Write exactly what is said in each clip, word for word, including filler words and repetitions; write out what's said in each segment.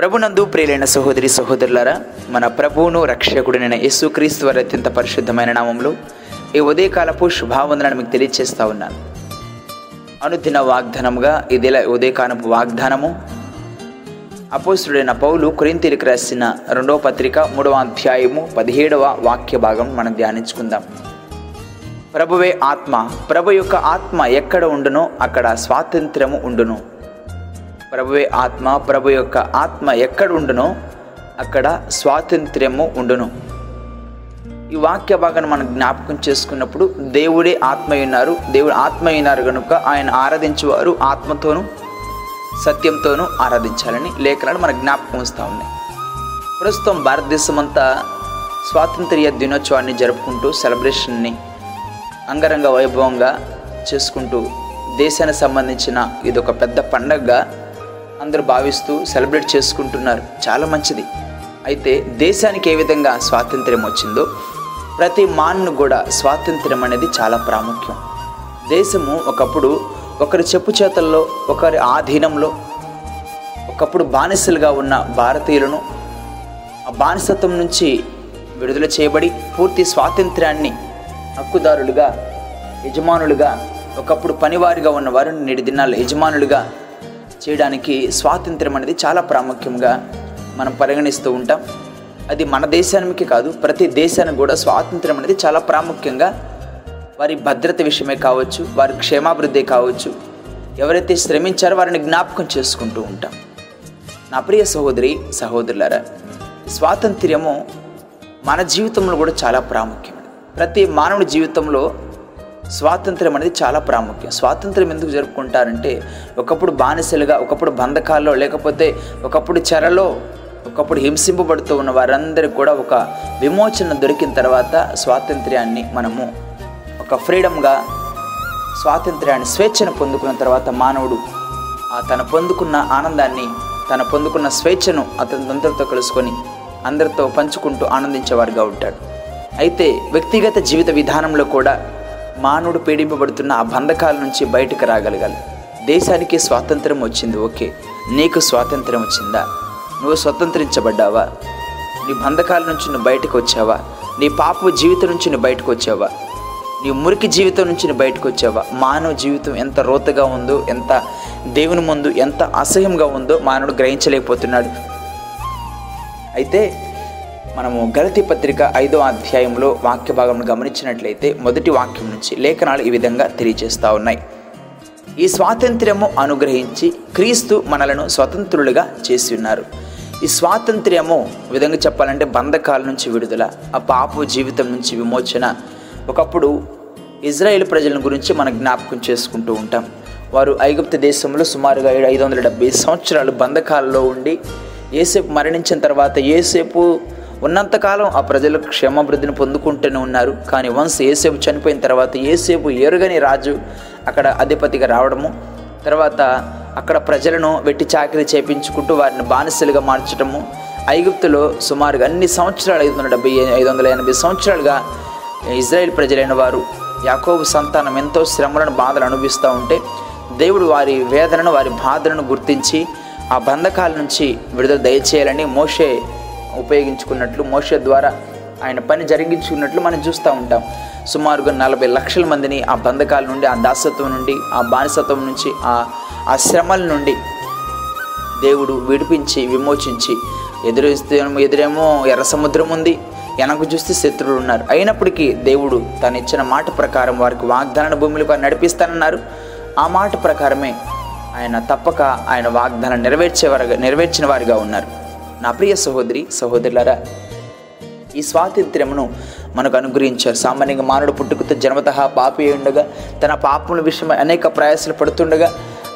ప్రభునందు ప్రియులైన సహోదరి సహోదరులారా, మన ప్రభువును రక్షకుడినైన యేసుక్రీస్తు వారి అత్యంత పరిశుద్ధమైన నామంలో ఈ ఉదయకాలపు శుభావందనను మీకు తెలియజేస్తూ ఉన్నాను. అనుదిన వాగ్దానముగా ఇదిలా ఉదయకాలపు వాగ్దానము అపోస్తుడైన పౌలు కొరింథీయులకు రాసిన రెండవ పత్రిక మూడవ అధ్యాయము పదిహేడవ వాక్య భాగం మనం ధ్యానించుకుందాం. ప్రభువే ఆత్మ, ప్రభు యొక్క ఆత్మ ఎక్కడ ఉండునో అక్కడ స్వాతంత్రము ఉండును. ప్రభువే ఆత్మ, ప్రభు యొక్క ఆత్మ ఎక్కడ ఉండునో అక్కడ స్వాతంత్ర్యము ఉండును. ఈ వాక్య భాగాన్ని మనం జ్ఞాపకం చేసుకున్నప్పుడు, దేవుడే ఆత్మయున్నారు, దేవుడు ఆత్మయున్నారు కనుక ఆయన ఆరాధించేవారు ఆత్మతోనూ సత్యంతోనూ ఆరాధించాలని లేఖనాలు మనకు జ్ఞాపకం వస్తూ ఉన్నాయి. ప్రస్తుతం భారతదేశమంతా స్వాతంత్ర్య దినోత్సవాన్ని జరుపుకుంటూ సెలబ్రేషన్ని అంగరంగ వైభవంగా చేసుకుంటూ దేశానికి సంబంధించిన ఇదొక పెద్ద పండగగా అందరూ భావిస్తూ సెలబ్రేట్ చేసుకుంటున్నారు. చాలా మంచిది. అయితే దేశానికి ఏ విధంగా స్వాతంత్ర్యం వచ్చిందో ప్రతి మానవుని కూడా స్వాతంత్ర్యం అనేది చాలా ప్రాముఖ్యం. దేశము ఒకప్పుడు ఒకరి చెప్పు చేతల్లో, ఒకరి ఆధీనంలో, ఒకప్పుడు బానిసలుగా ఉన్న భారతీయులను ఆ బానిసత్వం నుంచి విడుదల చేయబడి పూర్తి స్వాతంత్ర్యాన్ని హక్కుదారులుగా, యజమానులుగా, ఒకప్పుడు పనివారిగా ఉన్న వారిని నేటి దినాల్లో యజమానులుగా చేయడానికి స్వాతంత్ర్యం అనేది చాలా ప్రాముఖ్యంగా మనం పరిగణిస్తూ ఉంటాం. అది మన దేశానికి కాదు, ప్రతి దేశానికి కూడా స్వాతంత్ర్యం అనేది చాలా ప్రాముఖ్యంగా వారి భద్రత విషయమే కావచ్చు, వారి క్షేమాభివృద్ధి కావచ్చు, ఎవరైతే శ్రమించారో వారిని జ్ఞాపకం చేసుకుంటూ ఉంటాం. నా ప్రియ సహోదరి సహోదరులారా, స్వాతంత్ర్యము మన జీవితంలో కూడా చాలా ప్రాముఖ్యం. ప్రతి మానవుడి జీవితంలో స్వాతంత్ర్యం అనేది చాలా ప్రాముఖ్యం. స్వాతంత్ర్యం ఎందుకు జరుపుకుంటారంటే, ఒకప్పుడు బానిసలుగా, ఒకప్పుడు బంధకాల్లో, లేకపోతే ఒకప్పుడు చెరలో, ఒకప్పుడు హింసింపబడుతూ ఉన్న వారందరికీ కూడా ఒక విమోచన దొరికిన తర్వాత స్వాతంత్ర్యాన్ని మనము ఒక ఫ్రీడమ్గా, స్వాతంత్ర్యాన్ని, స్వేచ్ఛను పొందుకున్న తర్వాత మానవుడు ఆ తను పొందుకున్న ఆనందాన్ని, తను పొందుకున్న స్వేచ్ఛను అతను అందరితో కలుసుకొని అందరితో పంచుకుంటూ ఆనందించేవారుగా ఉంటాడు. అయితే వ్యక్తిగత జీవిత విధానంలో కూడా మానవుడు పీడింపబడుతున్న ఆ బంధకాల నుంచి బయటకు రాగలగాలి. దేశానికి స్వాతంత్రం వచ్చింది, ఓకే. నీకు స్వాతంత్రం వచ్చిందా? నువ్వు స్వతంత్రించబడ్డావా? నీ బంధకాల నుంచి నువ్వు బయటకు వచ్చావా? నీ పాప జీవితం నుంచి నువ్వు బయటకు వచ్చావా? నీ మురికి జీవితం నుంచి నువ్వు బయటకు వచ్చావా? మానవ జీవితం ఎంత రోతగా ఉందో, ఎంత దేవుని ముందు ఎంత అసహ్యంగా ఉందో మానవుడు గ్రహించలేకపోతున్నాడు. అయితే మనము గలతీ పత్రిక ఐదో అధ్యాయంలో వాక్య భాగం గమనించినట్లయితే మొదటి వాక్యం నుంచి లేఖనాలు ఈ విధంగా తెలియజేస్తూ ఉన్నాయి. ఈ స్వాతంత్ర్యము అనుగ్రహించి క్రీస్తు మనలను స్వతంత్రులుగా చేసి ఉన్నారు. ఈ స్వాతంత్ర్యము విధంగా చెప్పాలంటే బంధకాల నుంచి విడుదల, ఆ పాప జీవితం నుంచి విమోచన. ఒకప్పుడు ఇజ్రాయేల్ ప్రజల గురించి మనం జ్ఞాపకం చేసుకుంటూ ఉంటాం. వారు ఐగుప్తు దేశంలో సుమారుగా ఏడు ఐదు వందల డెబ్బై సంవత్సరాలు బంధకాలలో ఉండి యేసేపు మరణించిన తర్వాత యేసేపు ఉన్నంతకాలం ఆ ప్రజలు క్షేమాభివృద్ధిని పొందుకుంటూనే ఉన్నారు. కానీ వన్స్ యేసేపు చనిపోయిన తర్వాత యేసేపు ఎరుగని రాజు అక్కడ అధిపతిగా రావడము, తర్వాత అక్కడ ప్రజలను వెట్టి చాకిరీ చేయించుకుంటూ వారిని బానిసలుగా మార్చడము, ఐగుప్తులో సుమారుగా అన్ని సంవత్సరాలు ఐదు వందల డెబ్బై ఐదు వందల ఎనభై సంవత్సరాలుగా ఇజ్రాయేల్ ప్రజలైన వారు, యాకోబు సంతానం ఎంతో శ్రమలను, బాధలు అనుభవిస్తూ ఉంటే దేవుడు వారి వేదనను, వారి బాధలను గుర్తించి ఆ బంధకాల నుంచి విడుదల దయచేయాలని మోషే ఉపయోగించుకున్నట్లు, మోషే ద్వారా ఆయన పని జరిగించుకున్నట్లు మనం చూస్తూ ఉంటాం. సుమారుగా నలభై లక్షల మందిని ఆ బంధకాల నుండి, ఆ దాసత్వం నుండి, ఆ బానిసత్వం నుంచి, ఆ శ్రమల నుండి దేవుడు విడిపించి విమోచించి, ఎదురేస్తే ఎదురేమో ఎర్ర సముద్రం ఉంది, వెనక్కు చూస్తే శత్రువులు ఉన్నారు. అయినప్పటికీ దేవుడు తను ఇచ్చిన మాట ప్రకారం వారికి వాగ్దాన భూములు వారు నడిపిస్తానన్నారు. ఆ మాట ప్రకారమే ఆయన తప్పక ఆయన వాగ్దానం నెరవేర్చేవారుగా నెరవేర్చిన వారుగా ఉన్నారు. నా ప్రియ సహోదరి సహోదరులారా, ఈ స్వాతంత్ర్యమును మనకు అనుగ్రహించారు. సామాన్యంగా మానవుడు పుట్టుకతో జన్మతహా పాపి ఉండగా, తన పాపముల విషయమై అనేక ప్రయాసలు పడుతుండగా,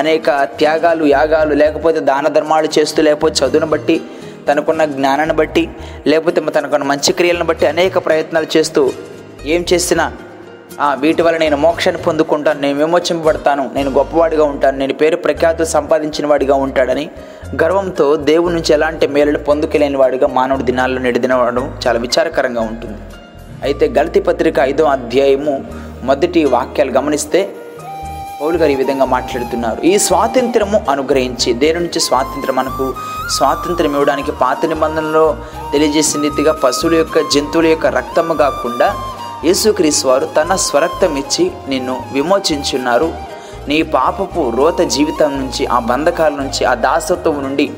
అనేక త్యాగాలు, యాగాలు, లేకపోతే దాన ధర్మాలు చేస్తూ, లేకపోతే చదువును బట్టి, తనకున్న జ్ఞానాన్ని బట్టి, లేకపోతే తనకున్న మంచి క్రియలను బట్టి అనేక ప్రయత్నాలు చేస్తూ, ఏం చేసినా వీటి వల్ల నేను మోక్షాన్ని పొందుకుంటాను, నేను విమోచింపబడతాను, నేను గొప్పవాడిగా ఉంటాను, నేను పేరు ప్రఖ్యాతులు సంపాదించిన వాడిగా ఉంటాడని గర్వంతో దేవుడి నుంచి ఎలాంటి మేలులు పొందుకలేని వాడిగా మానవుడి దినాల్లో నిడిదినవడం చాలా విచారకరంగా ఉంటుంది. అయితే గలతీ పత్రిక ఐదో అధ్యాయము మొదటి వాక్యాలు గమనిస్తే, పౌలు గారు ఈ విధంగా మాట్లాడుతున్నారు. ఈ స్వాతంత్రము అనుగ్రహించి, దేని నుంచి స్వాతంత్రం? మనకు స్వాతంత్రం ఇవ్వడానికి పాత నిబంధనలో తెలియజేసిన రీతిగా పశువుల యొక్క, జంతువుల యొక్క రక్తము కాకుండా యేసుక్రీస్తు వారు తన స్వరక్తం ఇచ్చి నిన్ను విమోచించున్నారు. నీ పాపపు రోత జీవితం నుంచి, ఆ బంధకాల నుంచి, ఆ దాసత్వం నుండి,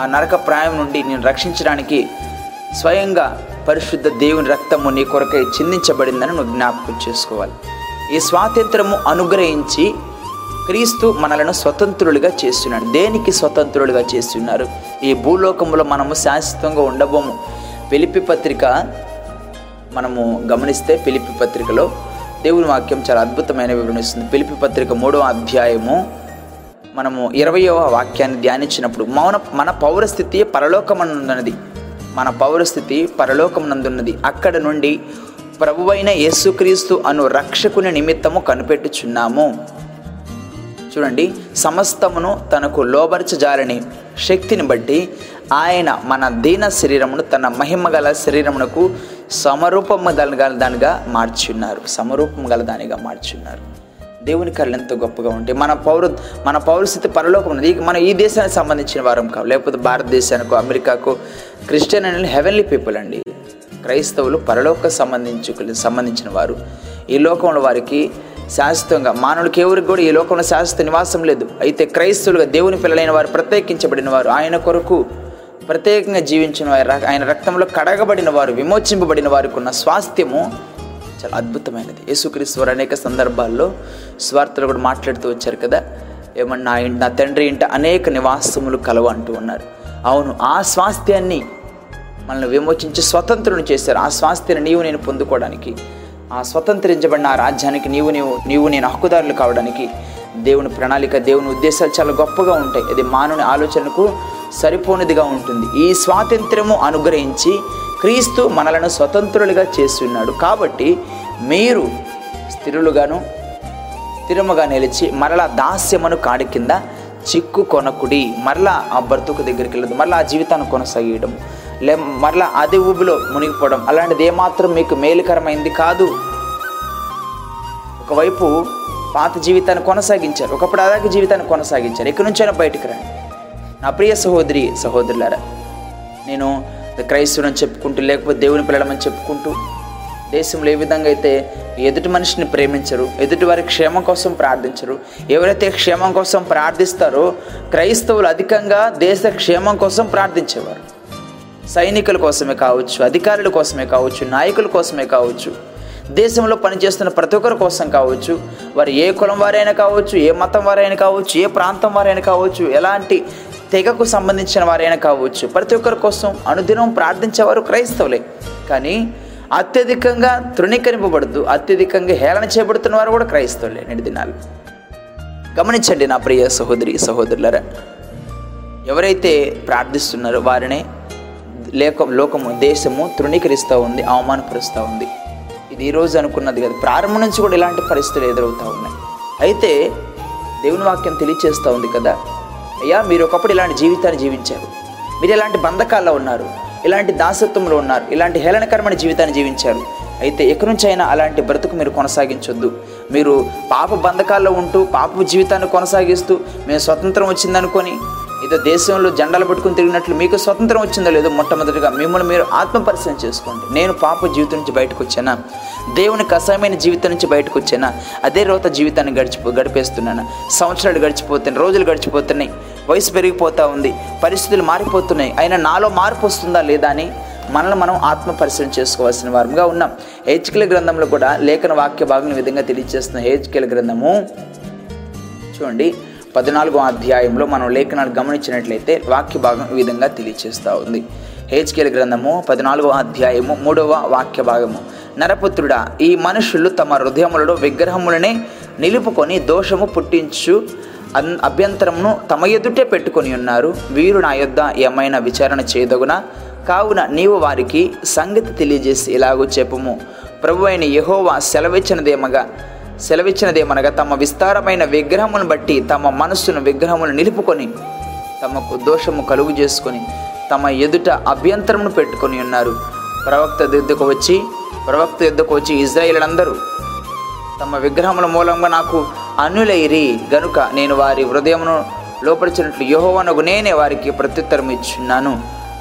ఆ నరక ప్రాయం నుండి నిన్ను రక్షించడానికి స్వయంగా పరిశుద్ధ దేవుని రక్తము నీ కొరకై చిందించబడిందని నువ్వు జ్ఞాపకం చేసుకోవాలి. ఈ స్వాతంత్రము అనుగ్రహించి క్రీస్తు మనలను స్వతంత్రులుగా చేస్తున్నాడు. దేనికి స్వతంత్రులుగా చేస్తున్నారు? ఈ భూలోకంలో మనము శాశ్వతంగా ఉండబోము. పిలిపి పత్రిక మనము గమనిస్తే, పిలిపి పత్రికలో దేవుని వాక్యం చాలా అద్భుతమైన వివరణిస్తుంది. పిలిపి పత్రిక మూడవ అధ్యాయము మనము ఇరవయవ వాక్యాన్ని ధ్యానించినప్పుడు, మౌన మన పౌరస్థితి పరలోకమనందున్నది, మన పౌరస్థితి పరలోకమనందున్నది, అక్కడ నుండి ప్రభువైన యేసుక్రీస్తు అను రక్షకుని నిమిత్తము కనిపెట్టుచున్నాము. చూడండి, సమస్తమును తనకు లోబర్చజాలని శక్తిని బట్టి ఆయన మన దీన శరీరమును తన మహిమ గల శరీరమునకు సమరూపము గల దానిగా మార్చున్నారు, సమరూపం గల దానిగా మార్చున్నారు. దేవుని కళలు ఎంతో గొప్పగా ఉంటాయి. మన పౌర మన పౌరస్థితి పరలోకం ఉన్నది. మనం ఈ దేశానికి సంబంధించిన వారం కావు, లేకపోతే భారతదేశానికి, అమెరికాకు. క్రిస్టియన్ అండ్ హెవెన్లీ పీపుల్ అండి, క్రైస్తవులు పరలోక సంబంధించు సంబంధించిన వారు. ఈ లోకంలో వారికి శాశ్వతంగా, మానవులకి ఎవరికి కూడా ఈ లోకంలో శాశ్వత నివాసం లేదు. అయితే క్రైస్తవులుగా దేవుని పిల్లలైన వారు, ప్రత్యేకించబడిన వారు, ఆయన కొరకు ప్రత్యేకంగా జీవించిన వారు, ఆయన రక్తంలో కడగబడిన వారు, విమోచింపబడిన వారికి ఉన్న స్వాస్థ్యము చాలా అద్భుతమైనది. యేసుక్రీస్తు వారు అనేక సందర్భాల్లో స్వార్థలు కూడా మాట్లాడుతూ వచ్చారు కదా, ఏమన్నా ఇంట నా తండ్రి ఇంట అనేక నివాసములు కలవు అంటూ ఉన్నారు. అవును, ఆ స్వాస్థ్యాన్ని మనల్ని విమోచించి స్వతంత్రులను చేశారు. ఆ స్వాస్థ్యాన్ని నీవు నేను పొందుకోవడానికి, ఆ స్వతంత్రించబడిన ఆ రాజ్యానికి నీవు నీవు నీవు నేను హక్కుదారులు కావడానికి దేవుని ప్రణాళిక, దేవుని ఉద్దేశాలు చాలా గొప్పగా ఉంటాయి. అది మానవుని ఆలోచనకు సరిపోనిదిగా ఉంటుంది. ఈ స్వాతంత్రము అనుగ్రహించి క్రీస్తు మనలను స్వతంత్రులుగా చేస్తున్నాడు. కాబట్టి మీరు స్థిరులుగాను స్థిరముగా నిలిచి మరలా దాస్యమును కాడి కింద చిక్కు కొనకుడి. మరలా ఆ బ్రతుకు దగ్గరికి వెళ్ళదు, మరలా ఆ జీవితాన్ని కొనసాగేయడం, లే మరలా అదే ఊబిలో మునిగిపోవడం, అలాంటిది ఏమాత్రం మీకు మేలుకరమైంది కాదు. ఒకవైపు పాత జీవితాన్ని కొనసాగించారు, ఒకప్పుడు అలాగే జీవితాన్ని కొనసాగించారు. ఇక్కడి నుంచైనా బయటకు రండి. నా ప్రియ సహోదరి సహోదరులారా, నేను క్రైస్తవుని చెప్పుకుంటూ, లేకపోతే దేవుని పిల్లడమని చెప్పుకుంటూ, దేశంలో ఏ విధంగా అయితే ఎదుటి మనిషిని ప్రేమించరు, ఎదుటి వారి క్షేమం కోసం ప్రార్థించరు, ఎవరైతే క్షేమం కోసం ప్రార్థిస్తారో క్రైస్తవులు అధికంగా దేశ క్షేమం కోసం ప్రార్థించేవారు. సైనికుల కోసమే కావచ్చు, అధికారుల కోసమే కావచ్చు, నాయకుల కోసమే కావచ్చు, దేశంలో పనిచేస్తున్న ప్రతి ఒక్కరి కోసం కావచ్చు, వారు ఏ కులం వారైనా కావచ్చు, ఏ మతం వారైనా కావచ్చు, ఏ ప్రాంతం వారైనా కావచ్చు, ఎలాంటి తెగకు సంబంధించిన వారైనా కావచ్చు, ప్రతి ఒక్కరి కోసం అనుదినం ప్రార్థించేవారు క్రైస్తవులే. కానీ అత్యధికంగా తృణీకరింపబడుతూ, అత్యధికంగా హేళన చేయబడుతున్న వారు కూడా క్రైస్తవులే నేటి దినాలు. గమనించండి నా ప్రియ సహోదరి సహోదరులరా, ఎవరైతే ప్రార్థిస్తున్నారో వారినే లేక లోకము, దేశము తృణీకరిస్తూ ఉంది, అవమానపరుస్తూ ఉంది. ఇది ఈరోజు అనుకున్నది కాదు, ప్రారంభం నుంచి కూడా ఇలాంటి పరిస్థితులు ఎదురవుతూ ఉన్నాయి. అయితే దేవుని వాక్యం తెలియచేస్తూ ఉంది కదా, అయ్యా మీరు ఒకప్పుడు ఇలాంటి జీవితాన్ని జీవించారు, మీరు ఇలాంటి బంధకాల్లో ఉన్నారు, ఇలాంటి దాసత్వంలో ఉన్నారు, ఇలాంటి హేళనకరమైన జీవితాన్ని జీవించారు. అయితే ఎక్కడి నుంచి అయినా అలాంటి బ్రతుకు మీరు కొనసాగించొద్దు. మీరు పాప బంధకాల్లో ఉంటూ, పాప జీవితాన్ని కొనసాగిస్తూ, మేము స్వతంత్రం వచ్చిందనుకొని ఏదో దేశంలో జెండాలు పట్టుకుని తిరిగినట్లు మీకు స్వతంత్రం వచ్చిందో లేదో మొట్టమొదటిగా మిమ్మల్ని మీరు ఆత్మపరిశీలన చేసుకోండి. నేను పాప జీవితం నుంచి బయటకు వచ్చానా? దేవుని కసాయమైన జీవితం నుంచి బయటకు వచ్చానా? అదే రోత జీవితాన్ని గడిచిపో గడిపేస్తున్నానా? సంవత్సరాలు గడిచిపోతున్నాయి, రోజులు గడిచిపోతున్నాయి, వయసు పెరిగిపోతూ ఉంది, పరిస్థితులు మారిపోతున్నాయి. అయినా నాలో మార్పు వస్తుందా లేదా అని మనల్ని మనం ఆత్మపరిశీలన చేసుకోవాల్సిన వారంగా ఉన్నాం. హెచ్కేల్ గ్రంథంలో కూడా లేఖన వాక్య భాగం విధంగా తెలియజేస్తున్నాం. హెచ్కేల్ గ్రంథము చూడండి, పద్నాలుగో అధ్యాయంలో మనం లేఖనాలు గమనించినట్లయితే వాక్య భాగం ఈ విధంగా తెలియచేస్తూ ఉంది. హెచ్కేల్ గ్రంథము పద్నాలుగో అధ్యాయము మూడవ వాక్య భాగము, నరపుత్రుడా, ఈ మనుషులు తమ హృదయములలో విగ్రహములనే నిలుపుకొని దోషము పుట్టించు అభ్యంతరమును తమ ఎదుటే పెట్టుకొని ఉన్నారు. వీరు నా యొద్ద ఏమైనా విచారణ చేయదగునా? కావున నీవు వారికి సంగతి తెలియజేసి ఇలాగూ చెప్పుము, ప్రభు అయిన యెహోవా సెలవిచ్చినదేమగా సెలవిచ్చినదేమనగా తమ విస్తారమైన విగ్రహమును బట్టి తమ మనస్సును విగ్రహమును నిలుపుకొని తమకు దోషము కలుగు చేసుకొని తమ ఎదుట అభ్యంతరమును పెట్టుకొని ఉన్నారు. ప్రవక్త యుద్ధకు వచ్చి ప్రవక్త యుద్ధకు వచ్చి ఇజ్రాయేలులందరూ తమ విగ్రహముల మూలంగా నాకు అన్యులైరి గనుక నేను వారి హృదయమును లోపరిచినట్లు యెహోవానగు నేనే వారికి ప్రత్యుత్తరం ఇచ్చున్నాను.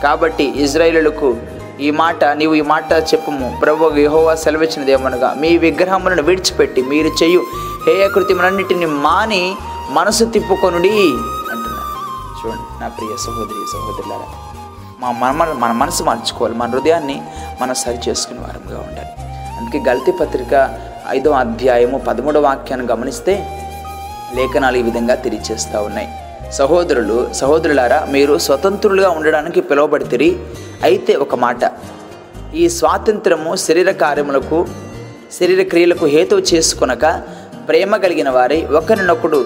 కాబట్టి ఇశ్రాయేలులకు ఈ మాట నీవు ఈ మాట చెప్పుము, ప్రభువు యెహోవా సెలవిచ్చినదేమనగా, మీ విగ్రహములను విడిచిపెట్టి మీరు చేయు హేయకృత్యములన్నిటిని మాని మనసు తిప్పుకొనుడి అంటున్నాను. చూడండి నా ప్రియ సహోదరి సహోదరులారా, మా మన మన మనసు మార్చుకోవాలి, మన హృదయాన్ని మనం సరి చేసుకునే వారంగా ఉండాలి. అందుకే గలతీ పత్రిక ఐదో అధ్యాయము పదమూడవ వాక్యాన్ని గమనిస్తే లేఖనాలు ఈ విధంగా తెలియచేస్తూ ఉన్నాయి. సహోదరులు సహోదరులారా, మీరు స్వతంత్రులుగా ఉండడానికి పిలువబడితిరి. అయితే ఒక మాట, ఈ స్వాతంత్రము శరీర కార్యములకు శరీర క్రియలకు హేతు చేసుకొనక ప్రేమ కలిగిన వారై ఒకరినొకడు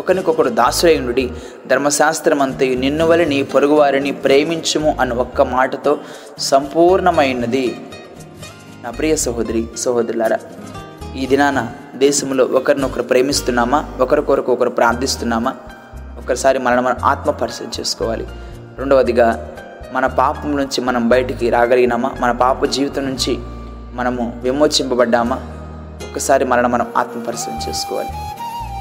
ఒకరికొకడు దాసులైనుడి. ధర్మశాస్త్రం అంతయు నిన్ను వలని పొరుగువారిని ప్రేమించుము అని ఒక్క మాటతో సంపూర్ణమైనది. నా ప్రియ సహోదరి సహోదరులారా, ఈ దినాన దేశంలో ఒకరినొకరు ప్రేమిస్తున్నామా? ఒకరికొరకు ఒకరు ప్రార్థిస్తున్నామా? ఒకసారి మనల్ని మనం ఆత్మపరిశీలన చేసుకోవాలి. రెండవదిగా మన పాపం నుంచి మనం బయటికి రాగలిగినామా? మన పాప జీవితం నుంచి మనము విమోచింపబడ్డామా? ఒకసారి మనల్ని మనం ఆత్మపరిశీలన చేసుకోవాలి.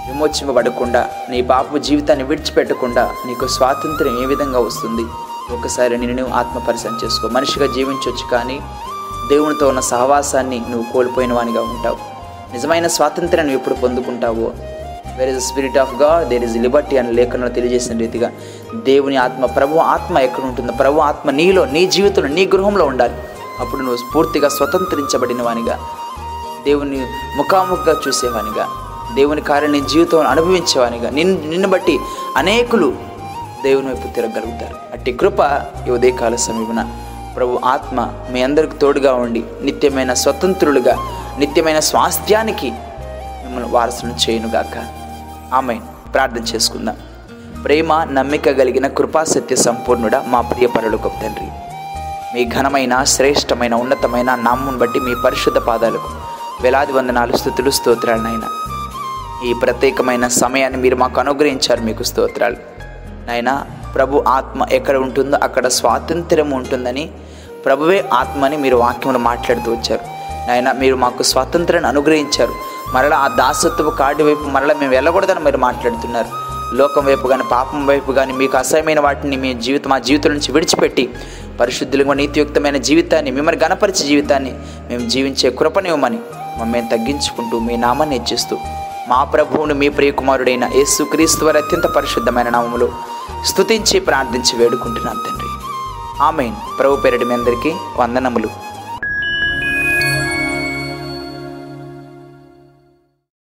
విమోచింపబడకుండా నీ పాప జీవితాన్ని విడిచిపెట్టకుండా నీకు స్వాతంత్రం ఏ విధంగా వస్తుంది? ఒకసారి నేను నువ్వు ఆత్మపరిశీలన చేసుకో. మనిషిగా జీవించవచ్చు, కానీ దేవునితో ఉన్న సహవాసాన్ని నువ్వు కోల్పోయిన వానిగా ఉంటావు. నిజమైన స్వాతంత్రాన్ని నువ్వు ఎప్పుడు పొందుకుంటావో, where is the spirit of God there is liberty అని లేఖనంలో తెలియజేసిన రీతిగా, దేవుని ఆత్మ ప్రభు ఆత్మ ఎక్కడ ఉంటుందో, ప్రభు ఆత్మ నీలో నీ జీవితంలో నీ గృహంలో ఉండాలి. అప్పుడు నువ్వు పూర్తిగా స్వతంత్రించబడిన వానిగా, దేవుని ముఖాముఖిగా చూసేవానిగా, దేవుని కార్యాన్ని జీవితంలో అనుభవించేవానిగా, నిన్ను నిన్ను బట్టి అనేకులు దేవుని వైపు తిరగలుగుతారు. అట్టి కృప ఈ ఉదయకాల సమీపన ప్రభు ఆత్మ మీ అందరికి తోడుగా ఉండి నిత్యమైన స్వతంత్రులుగా నిత్యమైన స్వాస్థ్యానికి మిమ్మల్ని వారసులను చేయునుగాక. ఆమెన్. ప్రార్థన చేసుకుందాం. ప్రేమ నమ్మిక కలిగిన కృపా సత్య సంపూర్ణుడా, మా ప్రియ పరలోకపు తండ్రి, మీ ఘనమైన శ్రేష్టమైన ఉన్నతమైన నామమును బట్టి మీ పరిశుద్ధ పాదాలకు వేలాది వందనాలు, స్తుతులు, స్తోత్రాలనైనా. ఈ ప్రత్యేకమైన సమయాన్ని మీరు మాకు అనుగ్రహించారు, మీకు స్తోత్రాలు నాయనా. ప్రభు ఆత్మ ఎక్కడ ఉంటుందో అక్కడ స్వాతంత్ర్యం ఉంటుందని, ప్రభువే ఆత్మని మీరు వాక్యంలో మాట్లాడుతూ వచ్చారు నాయన. మీరు మాకు స్వాతంత్రాన్ని అనుగ్రహించారు. మరలా ఆ దాసత్వ కాడి వైపు మరలా మేము వెళ్ళకూడదని మీరు మాట్లాడుతున్నారు. లోకం వైపు కానీ పాపం వైపు కానీ మీకు అసహ్యమైన వాటిని మీ జీవితం మా జీవితం నుంచి విడిచిపెట్టి పరిశుద్ధులుగా నీతియుక్తమైన జీవితాన్ని, మిమ్మల్ని గణపరిచే జీవితాన్ని మేము జీవించే కృపనివ్వమని మమ్మల్ని తగ్గించుకుంటూ మీ నామాన్ని హెచ్చిస్తూ మా ప్రభువును మీ ప్రియకుమారుడైన యేసుక్రీస్తు వారి అత్యంత పరిశుద్ధమైన నామములో స్తుతించి ప్రార్థించి వేడుకుంటున్నాం తండ్రి. ఆమేన్. ప్రభు పేరటి మీ అందరికీ వందనములు.